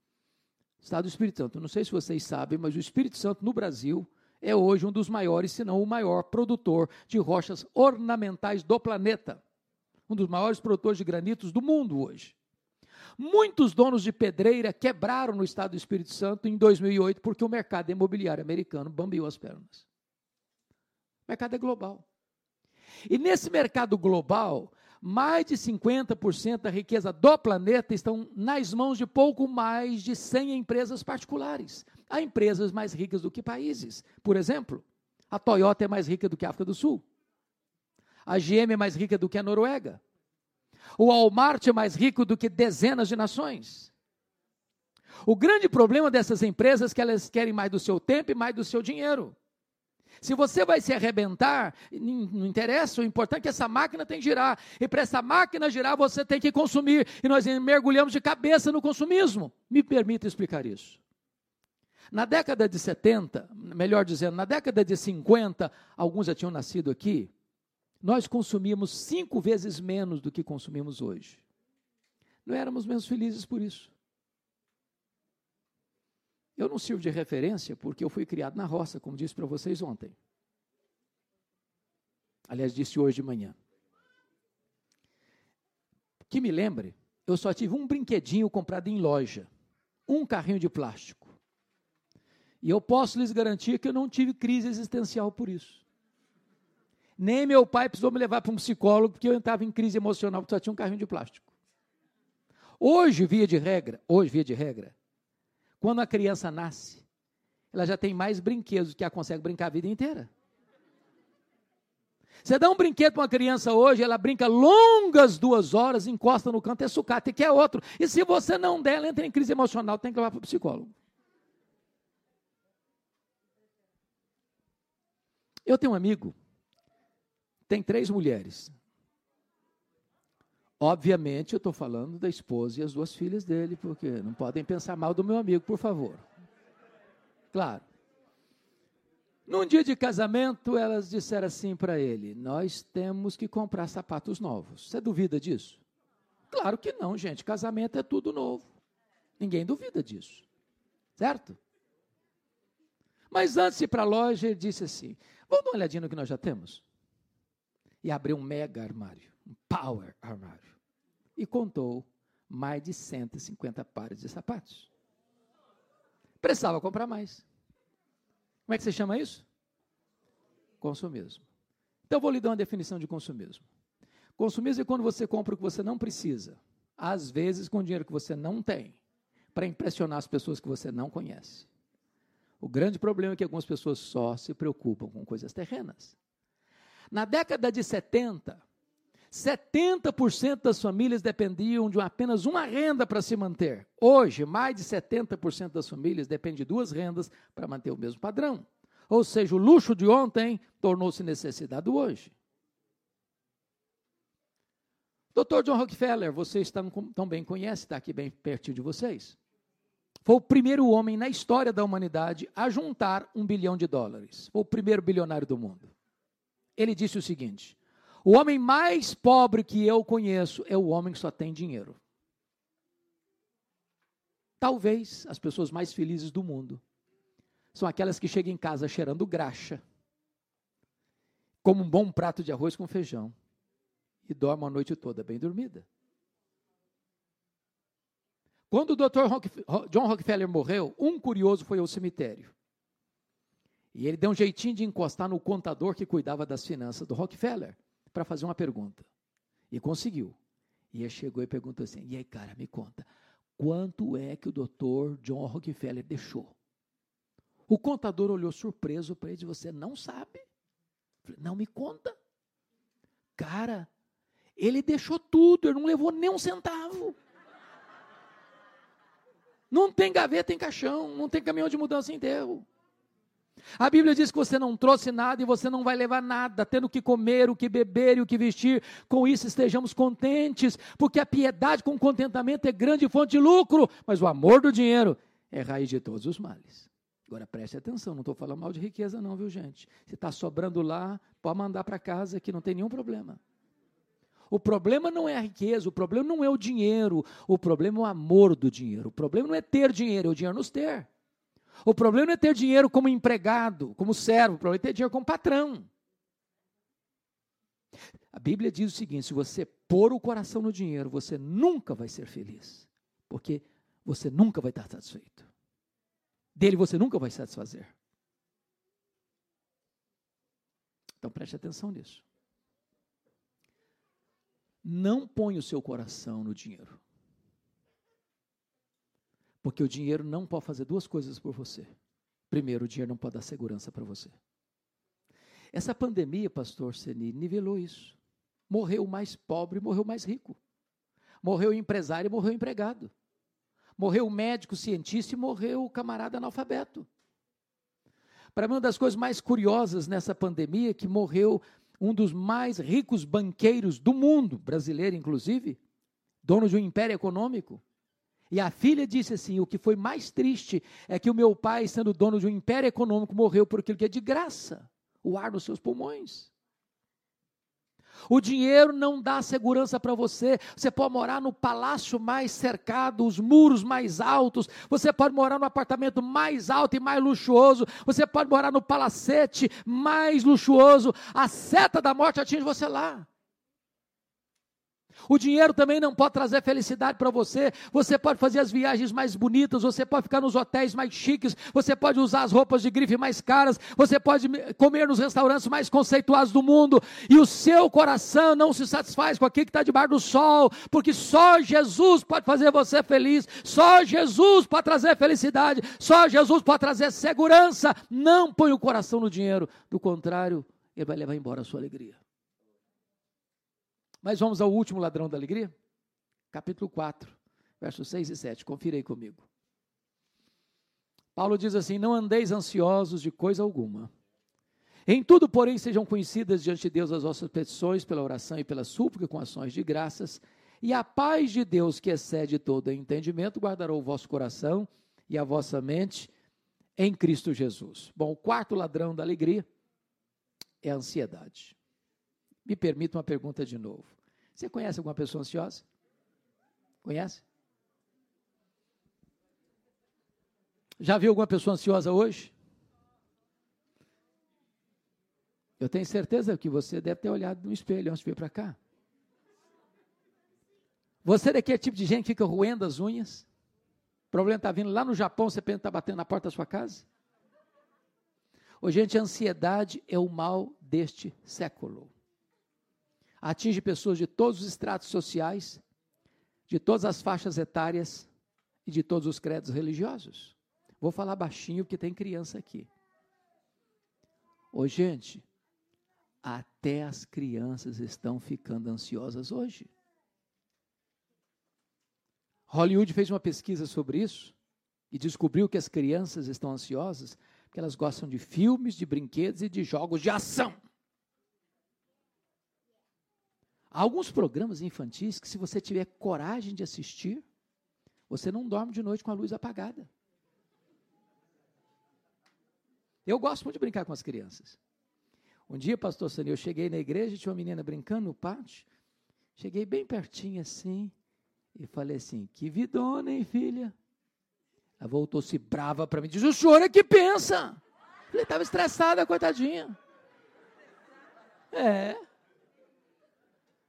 Estado do Espírito Santo. Não sei se vocês sabem, mas o Espírito Santo no Brasil é hoje um dos maiores, se não o maior produtor de rochas ornamentais do planeta. Um dos maiores produtores de granitos do mundo hoje. Muitos donos de pedreira quebraram no estado do Espírito Santo em dois mil e oito porque o mercado imobiliário americano bambiou as pernas. O mercado é global. E nesse mercado global, mais de cinquenta por cento da riqueza do planeta estão nas mãos de pouco mais de cem empresas particulares. Há empresas mais ricas do que países. Por exemplo, a Toyota é mais rica do que a África do Sul. A G M é mais rica do que a Noruega. O Walmart é mais rico do que dezenas de nações. O grande problema dessas empresas é que elas querem mais do seu tempo e mais do seu dinheiro. Se você vai se arrebentar, não interessa, o importante é que essa máquina tem que girar. E para essa máquina girar, você tem que consumir. E nós mergulhamos de cabeça no consumismo. Me permita explicar isso. Na década de setenta, melhor dizendo, na década de cinquenta, alguns já tinham nascido aqui, nós consumíamos cinco vezes menos do que consumimos hoje. Não éramos menos felizes por isso. Eu não sirvo de referência porque eu fui criado na roça, como disse para vocês ontem. Aliás, disse hoje de manhã. Que me lembre, eu só tive um brinquedinho comprado em loja, um carrinho de plástico. E eu posso lhes garantir que eu não tive crise existencial por isso. Nem meu pai precisou me levar para um psicólogo porque eu entrava em crise emocional porque só tinha um carrinho de plástico. Hoje, via de regra, hoje, via de regra, quando a criança nasce, ela já tem mais brinquedos que ela consegue brincar a vida inteira. Você dá um brinquedo para uma criança hoje, ela brinca longas duas horas, encosta no canto, é sucata e quer outro. E se você não der, ela entra em crise emocional, tem que levar para o psicólogo. Eu tenho um amigo, tem três mulheres. Obviamente, eu estou falando da esposa e as duas filhas dele, porque não podem pensar mal do meu amigo, por favor. Claro. Num dia de casamento, elas disseram assim para ele, nós temos que comprar sapatos novos. Você duvida disso? Claro que não, gente. Casamento é tudo novo. Ninguém duvida disso. Certo? Mas antes de ir para a loja, ele disse assim, vamos dar uma olhadinha no que nós já temos? E abriu um mega armário. Um power armário, e contou mais de cento e cinquenta pares de sapatos. Precisava comprar mais. Como é que você chama isso? Consumismo. Então, vou lhe dar uma definição de consumismo. Consumismo é quando você compra o que você não precisa, às vezes com dinheiro que você não tem, para impressionar as pessoas que você não conhece. O grande problema é que algumas pessoas só se preocupam com coisas terrenas. Na década de setenta, setenta por cento das famílias dependiam de apenas uma renda para se manter. Hoje, mais de setenta por cento das famílias dependem de duas rendas para manter o mesmo padrão. Ou seja, o luxo de ontem tornou-se necessidade hoje. doutor John Rockefeller, vocês também conhecem, está aqui bem pertinho de vocês. Foi o primeiro homem na história da humanidade a juntar um bilhão de dólares. Foi o primeiro bilionário do mundo. Ele disse o seguinte... O homem mais pobre que eu conheço é o homem que só tem dinheiro. Talvez as pessoas mais felizes do mundo são aquelas que chegam em casa cheirando graxa, como um bom prato de arroz com feijão, e dormem a noite toda bem dormida. Quando o doutor John Rockefeller morreu, um curioso foi ao cemitério. E ele deu um jeitinho de encostar no contador que cuidava das finanças do Rockefeller, para fazer uma pergunta. E conseguiu. E ele chegou e perguntou assim: e aí, cara, me conta, quanto é que o doutor John Rockefeller deixou? O contador olhou surpreso para ele e disse: você não sabe? Eu falei: não, me conta. Cara, ele deixou tudo, ele não levou nem um centavo. Não tem gaveta em caixão, não tem caminhão de mudança em enterro. A Bíblia diz que você não trouxe nada e você não vai levar nada, tendo o que comer, o que beber e o que vestir. Com isso estejamos contentes, porque a piedade com contentamento é grande fonte de lucro, mas o amor do dinheiro é raiz de todos os males. Agora preste atenção, não estou falando mal de riqueza não, viu gente? Se está sobrando lá, pode mandar para casa que não tem nenhum problema. O problema não é a riqueza, o problema não é o dinheiro, o problema é o amor do dinheiro. O problema não é ter dinheiro, é o dinheiro nos ter. O problema não é ter dinheiro como empregado, como servo, o problema é ter dinheiro como patrão. A Bíblia diz o seguinte: se você pôr o coração no dinheiro, você nunca vai ser feliz, porque você nunca vai estar satisfeito. Dele você nunca vai satisfazer. Então preste atenção nisso. Não ponha o seu coração no dinheiro. Porque o dinheiro não pode fazer duas coisas por você. Primeiro, o dinheiro não pode dar segurança para você. Essa pandemia, pastor Seni, nivelou isso. Morreu o mais pobre, morreu o mais rico. Morreu o empresário, morreu o empregado. Morreu o médico, o cientista e morreu o camarada analfabeto. Para mim, uma das coisas mais curiosas nessa pandemia é que morreu um dos mais ricos banqueiros do mundo, brasileiro inclusive, dono de um império econômico. E a filha disse assim: o que foi mais triste é que o meu pai, sendo dono de um império econômico, morreu por aquilo que é de graça, o ar nos seus pulmões. O dinheiro não dá segurança para você. Você pode morar no palácio mais cercado, os muros mais altos, você pode morar no apartamento mais alto e mais luxuoso, você pode morar no palacete mais luxuoso, a seta da morte atinge você lá. O dinheiro também não pode trazer felicidade para você. Você pode fazer as viagens mais bonitas, você pode ficar nos hotéis mais chiques, você pode usar as roupas de grife mais caras, você pode comer nos restaurantes mais conceituados do mundo, e o seu coração não se satisfaz com aquilo que está debaixo do sol, porque só Jesus pode fazer você feliz, só Jesus pode trazer felicidade, só Jesus pode trazer segurança. Não põe o coração no dinheiro, do contrário, ele vai levar embora a sua alegria. Mas vamos ao último ladrão da alegria, capítulo quatro, versos seis e sete, confira aí comigo. Paulo diz assim: não andeis ansiosos de coisa alguma, em tudo porém sejam conhecidas diante de Deus as vossas petições, pela oração e pela súplica, com ações de graças, e a paz de Deus que excede todo entendimento, guardará o vosso coração e a vossa mente em Cristo Jesus. Bom, o quarto ladrão da alegria é a ansiedade. Me permita uma pergunta de novo. Você conhece alguma pessoa ansiosa? Conhece? Já viu alguma pessoa ansiosa hoje? Eu tenho certeza que você deve ter olhado no espelho antes de vir para cá. Você daqui é tipo de gente que fica roendo as unhas? O problema está vindo lá no Japão, você pensa que está batendo na porta da sua casa? Ô, gente, a ansiedade é o mal deste século. Atinge pessoas de todos os estratos sociais, de todas as faixas etárias e de todos os credos religiosos. Vou falar baixinho porque tem criança aqui. Ô, gente, até as crianças estão ficando ansiosas hoje. Hollywood fez uma pesquisa sobre isso e descobriu que as crianças estão ansiosas porque elas gostam de filmes, de brinquedos e de jogos de ação. Há alguns programas infantis que, se você tiver coragem de assistir, você não dorme de noite com a luz apagada. Eu gosto muito de brincar com as crianças. Um dia, pastor Sani, eu cheguei na igreja, tinha uma menina brincando no pátio, cheguei bem pertinho assim, e falei assim: que vidona, hein, filha? Ela voltou-se brava para mim, diz, o senhor é que pensa. Eu falei, estava estressada, coitadinha. É.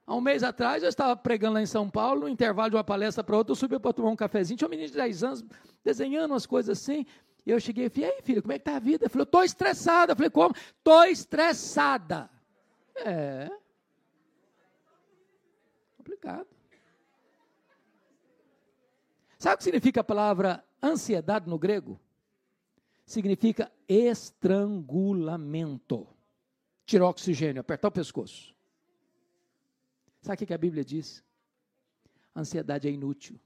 Há um mês atrás, eu estava pregando lá em São Paulo, no intervalo de uma palestra para outra, eu subi para tomar um cafezinho, tinha um menino de dez anos, desenhando umas coisas assim, e eu cheguei e falei, e aí, filho, como é que está a vida? Ele falou, estou estressada. Eu falei, como? Estou estressada. É. Complicado. Sabe o que significa a palavra ansiedade no grego? Significa estrangulamento. Tirar oxigênio, apertar o pescoço. Sabe o que a Bíblia diz? A ansiedade é inútil.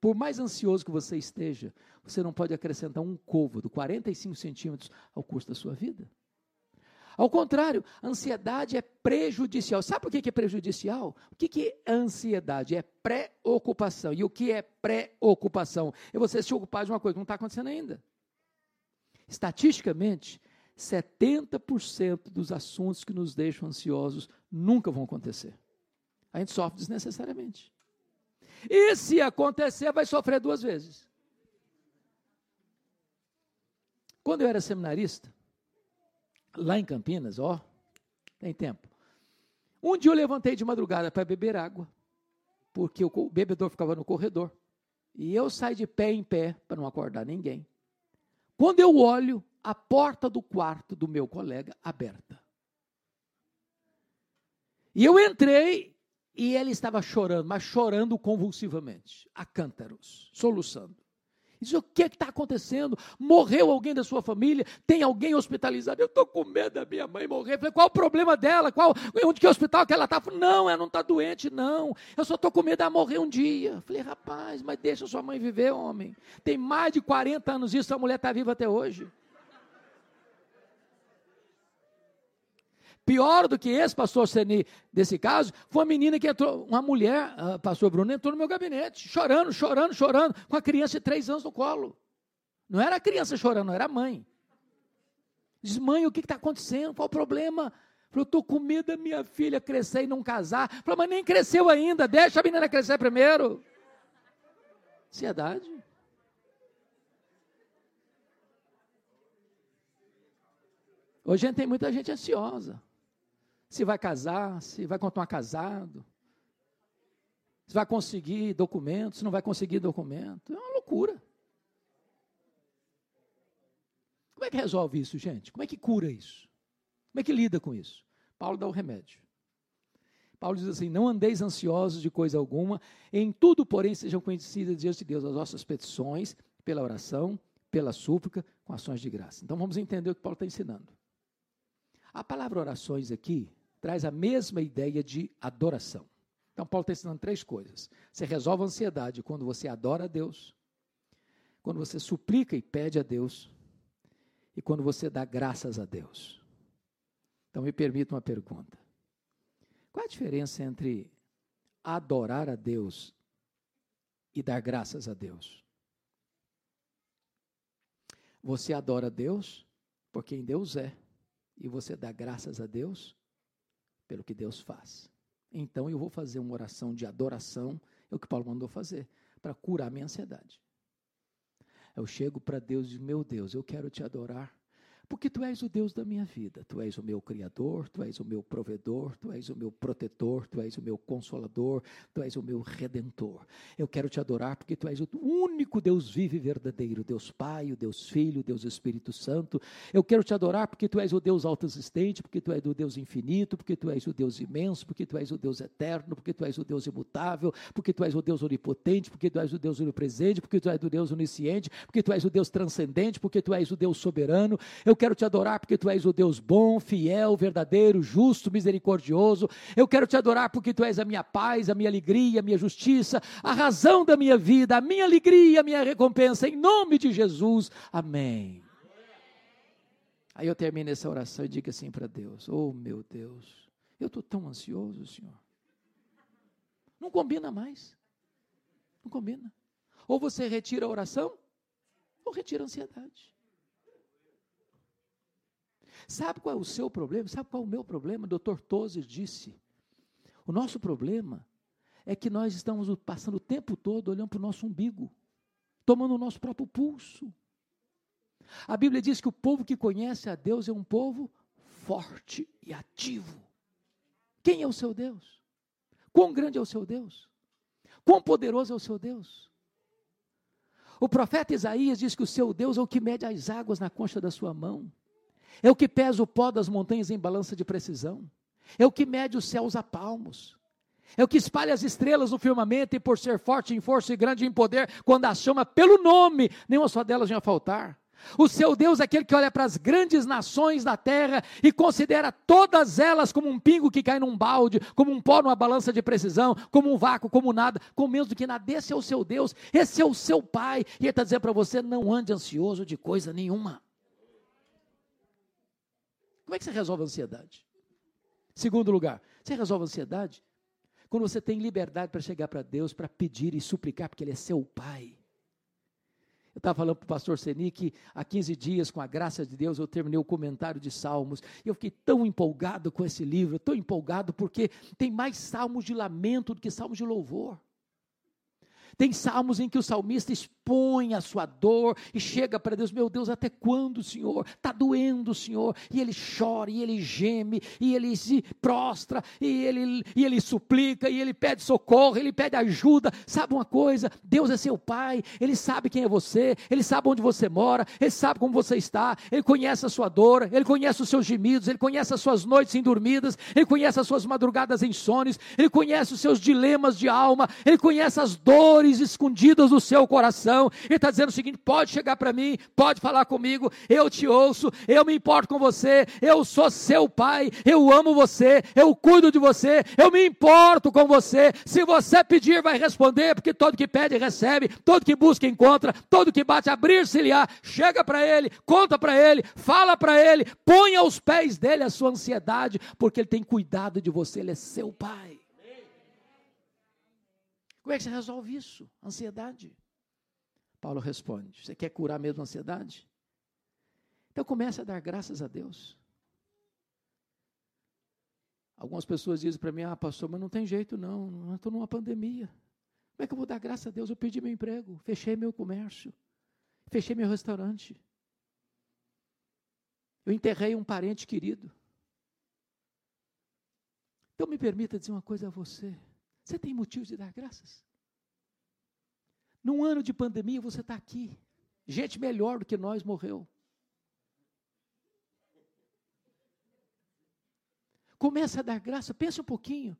Por mais ansioso que você esteja, você não pode acrescentar um côvado, quarenta e cinco centímetros, ao custo da sua vida. Ao contrário, a ansiedade é prejudicial. Sabe por que é prejudicial? O que é ansiedade? É preocupação. E o que é preocupação? É você se ocupar de uma coisa que não está acontecendo ainda. Estatisticamente, setenta por cento dos assuntos que nos deixam ansiosos nunca vão acontecer. A gente sofre desnecessariamente. E se acontecer, vai sofrer duas vezes. Quando eu era seminarista, lá em Campinas, ó, tem tempo. Um dia eu levantei de madrugada para beber água, porque o bebedor ficava no corredor. E eu saí de pé em pé para não acordar ninguém. Quando eu olho, a porta do quarto do meu colega aberta. E eu entrei e ele estava chorando, mas chorando convulsivamente, a cântaros, soluçando. Diz, o que está acontecendo? Morreu alguém da sua família? Tem alguém hospitalizado? Eu estou com medo da minha mãe morrer. Falei, qual o problema dela? Qual, onde que é o hospital que ela está? Não, ela não está doente, não. Eu só estou com medo dela morrer um dia. Falei, rapaz, mas deixa sua mãe viver, homem. Tem mais de quarenta anos isso, a mulher está viva até hoje. Pior do que esse, pastor Seni, desse caso, foi uma menina que entrou, uma mulher, uh, pastor Bruno, entrou no meu gabinete, chorando, chorando, chorando, com a criança de três anos no colo. Não era a criança chorando, era a mãe. Diz, mãe, o que está acontecendo? Qual o problema? Falei, eu estou com medo da minha filha crescer e não casar. Falei, mas nem cresceu ainda, deixa a menina crescer primeiro. Ansiedade. Hoje a gente tem muita gente ansiosa. Se vai casar, se vai continuar casado, se vai conseguir documento, se não vai conseguir documento. É uma loucura. Como é que resolve isso, gente? Como é que cura isso? Como é que lida com isso? Paulo dá o remédio. Paulo diz assim, não andeis ansiosos de coisa alguma, em tudo, porém, sejam conhecidas diante de Deus as nossas petições, pela oração, pela súplica, com ações de graça. Então vamos entender o que Paulo está ensinando. A palavra orações aqui traz a mesma ideia de adoração. Então, Paulo está ensinando três coisas. Você resolve a ansiedade quando você adora a Deus, quando você suplica e pede a Deus, e quando você dá graças a Deus. Então, me permita uma pergunta. Qual a diferença entre adorar a Deus e dar graças a Deus? Você adora a Deus por quem Deus é. E você dá graças a Deus pelo que Deus faz. Então eu vou fazer uma oração de adoração, é o que Paulo mandou fazer, para curar minha ansiedade. Eu chego para Deus e digo, meu Deus, eu quero te adorar, porque Tu és o Deus da minha vida, Tu és o meu Criador, Tu és o meu provedor, Tu és o meu protetor, Tu és o meu consolador, Tu és o meu redentor. Eu quero te adorar porque Tu és o único Deus vivo e verdadeiro, Deus Pai, o Deus Filho, o Deus Espírito Santo. Eu quero te adorar porque Tu és o Deus autoexistente, porque Tu és o Deus infinito, porque Tu és o Deus imenso, porque Tu és o Deus eterno, porque Tu és o Deus imutável, porque Tu és o Deus onipotente, porque Tu és o Deus onipresente, porque Tu és o Deus onisciente, porque Tu és o Deus transcendente, porque Tu és o Deus soberano. Eu quero te adorar porque Tu és o Deus bom, fiel, verdadeiro, justo, misericordioso. Eu quero te adorar porque Tu és a minha paz, a minha alegria, a minha justiça, a razão da minha vida, a minha alegria, a minha recompensa, em nome de Jesus, amém. Aí eu termino essa oração e digo assim para Deus, oh meu Deus, eu estou tão ansioso, Senhor. Não combina mais, não combina. Ou você retira a oração, ou retira a ansiedade. Sabe qual é o seu problema? Sabe qual é o meu problema? O doutor Tozer disse, o nosso problema é que nós estamos passando o tempo todo olhando para o nosso umbigo. tomando o nosso próprio pulso. A Bíblia diz que o povo que conhece a Deus é um povo forte e ativo. Quem é o seu Deus? Quão grande é o seu Deus? Quão poderoso é o seu Deus? O profeta Isaías diz que o seu Deus é o que mede as águas na concha da sua mão, é o que pesa o pó das montanhas em balança de precisão, é o que mede os céus a palmos, é o que espalha as estrelas no firmamento, e por ser forte em força e grande em poder, quando as chama pelo nome, nenhuma só delas vinha faltar. O seu Deus é aquele que olha para as grandes nações da terra e considera todas elas como um pingo que cai num balde, como um pó numa balança de precisão, como um vácuo, como nada, com menos do que nada. Esse é o seu Deus, esse é o seu Pai, e ele está dizendo para você: não ande ansioso de coisa nenhuma. Como é que você resolve a ansiedade? Segundo lugar, você resolve a ansiedade quando você tem liberdade para chegar para Deus, para pedir e suplicar, porque ele é seu Pai. Eu estava falando para o pastor Seni que há quinze dias, com a graça de Deus, eu terminei o comentário de Salmos, e eu fiquei tão empolgado com esse livro, tão empolgado, porque tem mais salmos de lamento do que salmos de louvor. Tem salmos em que o salmista expõe a sua dor e chega para Deus: meu Deus, até quando, Senhor? Está doendo, Senhor. E ele chora, e ele geme, e ele se prostra, e ele, e ele suplica, e ele pede socorro, ele pede ajuda. Sabe uma coisa? Deus é seu Pai, ele sabe quem é você, ele sabe onde você mora, ele sabe como você está, ele conhece a sua dor, ele conhece os seus gemidos, ele conhece as suas noites indormidas, ele conhece as suas madrugadas em sonhos, ele conhece os seus dilemas de alma, ele conhece as dores escondidas do seu coração. Ele está dizendo o seguinte: pode chegar para mim, pode falar comigo, eu te ouço, eu me importo com você, eu sou seu Pai, eu amo você, eu cuido de você, eu me importo com você. Se você pedir, vai responder, porque todo que pede recebe, todo que busca encontra, todo que bate abrir-se-lhe-á. Chega para ele, conta para ele, fala para ele, põe aos pés dele a sua ansiedade, porque ele tem cuidado de você, ele é seu Pai. Como é que você resolve isso? Ansiedade. Paulo responde: você quer curar mesmo a ansiedade? Então comece a dar graças a Deus. Algumas pessoas dizem para mim: ah, pastor, mas não tem jeito não, eu estou numa pandemia. Como é que eu vou dar graças a Deus? Eu perdi meu emprego, fechei meu comércio, fechei meu restaurante. Eu enterrei um parente querido. Então me permita dizer uma coisa a você: você tem motivos de dar graças? Num ano de pandemia você está aqui. Gente melhor do que nós morreu. Comece a dar graça, pensa um pouquinho.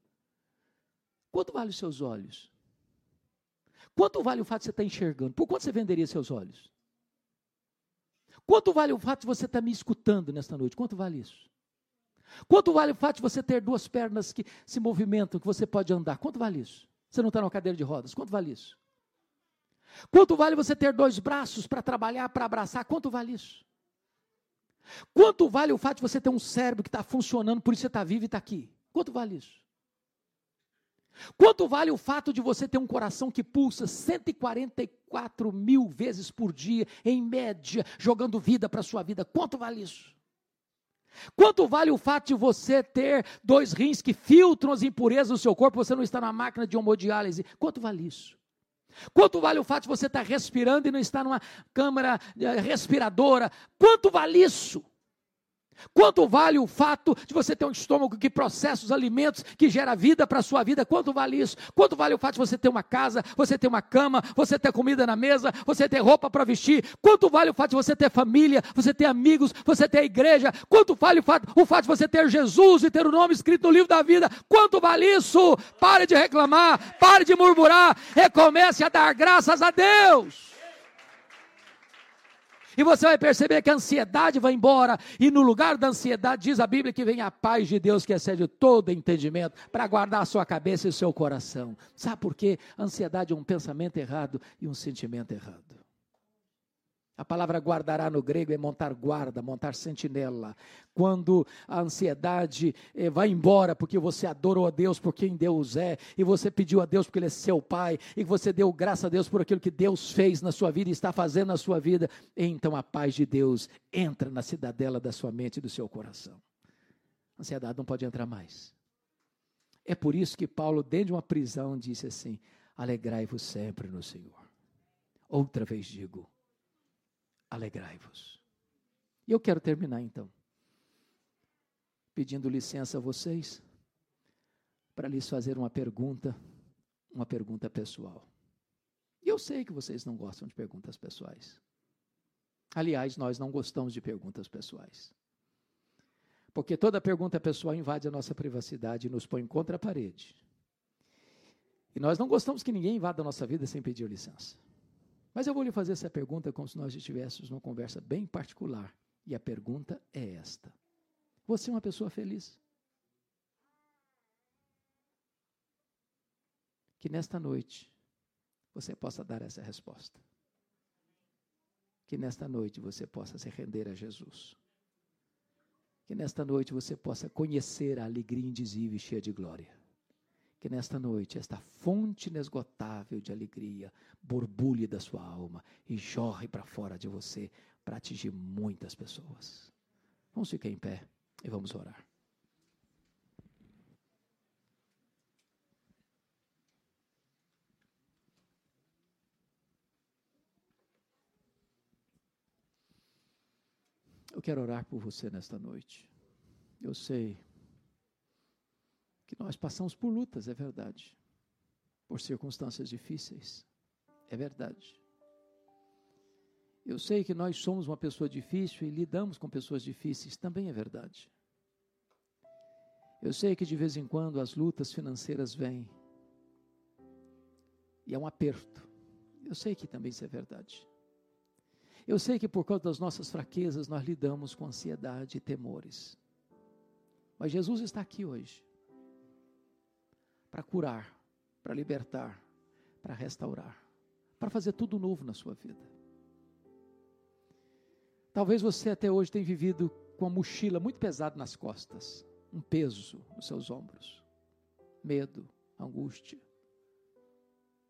Quanto vale os seus olhos? Quanto vale o fato de você estar enxergando? Por quanto você venderia seus olhos? Quanto vale o fato de você estar me escutando nesta noite? Quanto vale isso? Quanto vale o fato de você ter duas pernas que se movimentam, que você pode andar? Quanto vale isso? Você não está numa cadeira de rodas, quanto vale isso? Quanto vale você ter dois braços para trabalhar, para abraçar? Quanto vale isso? Quanto vale o fato de você ter um cérebro que está funcionando, por isso você está vivo e está aqui? Quanto vale isso? Quanto vale o fato de você ter um coração que pulsa cento e quarenta e quatro mil vezes por dia, em média, jogando vida para a sua vida? Quanto vale isso? Quanto vale o fato de você ter dois rins que filtram as impurezas do seu corpo, você não está na máquina de hemodiálise? Quanto vale isso? Quanto vale o fato de você estar respirando e não estar numa câmara respiradora? Quanto vale isso? Quanto vale o fato de você ter um estômago que processa os alimentos, que gera vida para a sua vida? Quanto vale isso? Quanto vale o fato de você ter uma casa, você ter uma cama, você ter comida na mesa, você ter roupa para vestir? Quanto vale o fato de você ter família, você ter amigos, você ter igreja? Quanto vale o fato, o fato de você ter Jesus e ter o nome escrito no livro da vida? Quanto vale isso? Pare de reclamar, pare de murmurar, recomece a dar graças a Deus. E você vai perceber que a ansiedade vai embora, e no lugar da ansiedade, diz a Bíblia, que vem a paz de Deus, que excede todo entendimento, para guardar a sua cabeça e o seu coração. Sabe por quê? A ansiedade é um pensamento errado e um sentimento errado. A palavra guardará no grego é montar guarda, montar sentinela. Quando a ansiedade eh, vai embora, porque você adorou a Deus por quem Deus é, e você pediu a Deus porque Ele é seu Pai, e você deu graça a Deus por aquilo que Deus fez na sua vida e está fazendo na sua vida, então a paz de Deus entra na cidadela da sua mente e do seu coração. A ansiedade não pode entrar mais. É por isso que Paulo, dentro de uma prisão, disse assim: alegrai-vos sempre no Senhor. Outra vez digo, alegrai-vos. E eu quero terminar então, pedindo licença a vocês, para lhes fazer uma pergunta, uma pergunta pessoal. E eu sei que vocês não gostam de perguntas pessoais. Aliás, nós não gostamos de perguntas pessoais. Porque toda pergunta pessoal invade a nossa privacidade e nos põe contra a parede. E nós não gostamos que ninguém invada a nossa vida sem pedir licença. Mas eu vou lhe fazer essa pergunta como se nós estivéssemos numa conversa bem particular. E a pergunta é esta. Você é uma pessoa feliz? Que nesta noite você possa dar essa resposta. Que nesta noite você possa se render a Jesus. Que nesta noite você possa conhecer a alegria indizível e cheia de glória. Que nesta noite esta fonte inesgotável de alegria borbulhe da sua alma e jorre para fora de você para atingir muitas pessoas. Vamos ficar em pé e vamos orar. Eu quero orar por você nesta noite. Eu sei que nós passamos por lutas, é verdade. Por circunstâncias difíceis, é verdade. Eu sei que nós somos uma pessoa difícil e lidamos com pessoas difíceis, também é verdade. Eu sei que de vez em quando as lutas financeiras vêm e é um aperto. Eu sei que também isso é verdade. Eu sei que por causa das nossas fraquezas, nós lidamos com ansiedade e temores. Mas Jesus está aqui hoje, para curar, para libertar, para restaurar, para fazer tudo novo na sua vida. Talvez você até hoje tenha vivido com a mochila muito pesada nas costas, um peso nos seus ombros, medo, angústia,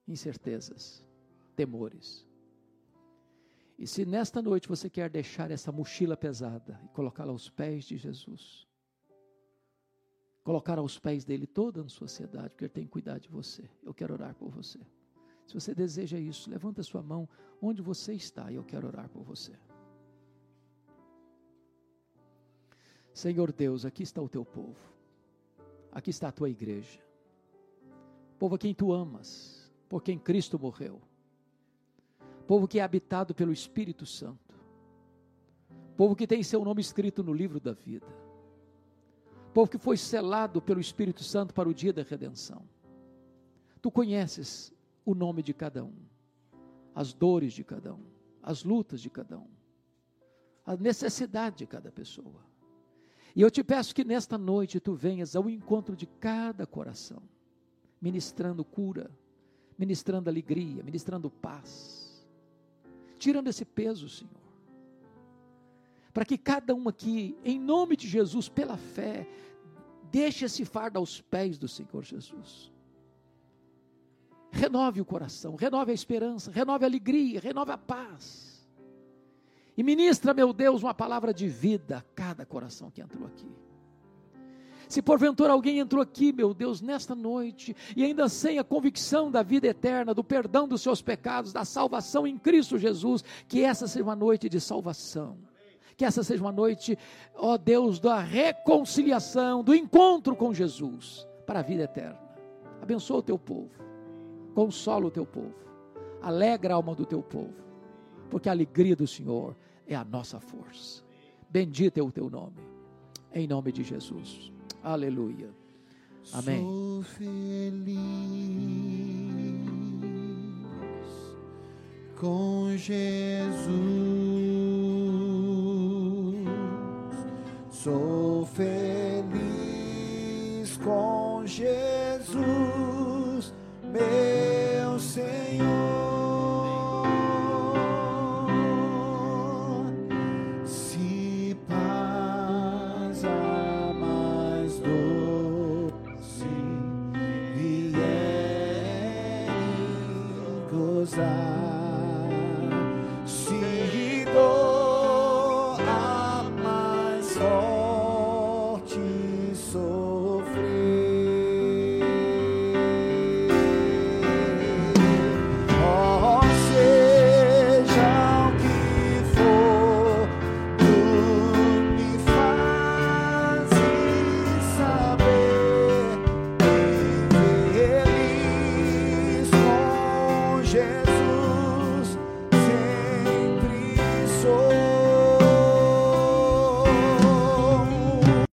incertezas, temores. E se nesta noite você quer deixar essa mochila pesada e colocá-la aos pés de Jesus, colocar aos pés dele toda a sua ansiedade, porque ele tem que cuidar de você, eu quero orar por você. Se você deseja isso, levanta a sua mão onde você está e eu quero orar por você. Senhor Deus, aqui está o teu povo, aqui está a tua igreja, povo a quem tu amas, por quem Cristo morreu. Povo que é habitado pelo Espírito Santo, povo que tem seu nome escrito no livro da vida, povo que foi selado pelo Espírito Santo para o dia da redenção. Tu conheces o nome de cada um, as dores de cada um, as lutas de cada um, a necessidade de cada pessoa. E eu te peço que nesta noite tu venhas ao encontro de cada coração, ministrando cura, ministrando alegria, ministrando paz, tirando esse peso, Senhor, para que cada um aqui, em nome de Jesus, pela fé, deixe esse fardo aos pés do Senhor Jesus, renove o coração, renove a esperança, renove a alegria, renove a paz, e ministra, meu Deus, uma palavra de vida a cada coração que entrou aqui. Se porventura alguém entrou aqui, meu Deus, nesta noite, e ainda sem a convicção da vida eterna, do perdão dos seus pecados, da salvação em Cristo Jesus, que essa seja uma noite de salvação, que essa seja uma noite, ó Deus, da reconciliação, do encontro com Jesus, para a vida eterna. Abençoa o teu povo, consola o teu povo, alegra a alma do teu povo, porque a alegria do Senhor é a nossa força. Bendito é o teu nome, em nome de Jesus. Aleluia. Amém. Sou feliz com Jesus. Sou feliz com Jesus, meu Senhor. Se paz se dor a mais sorte sofrer, oh, ser Jesus.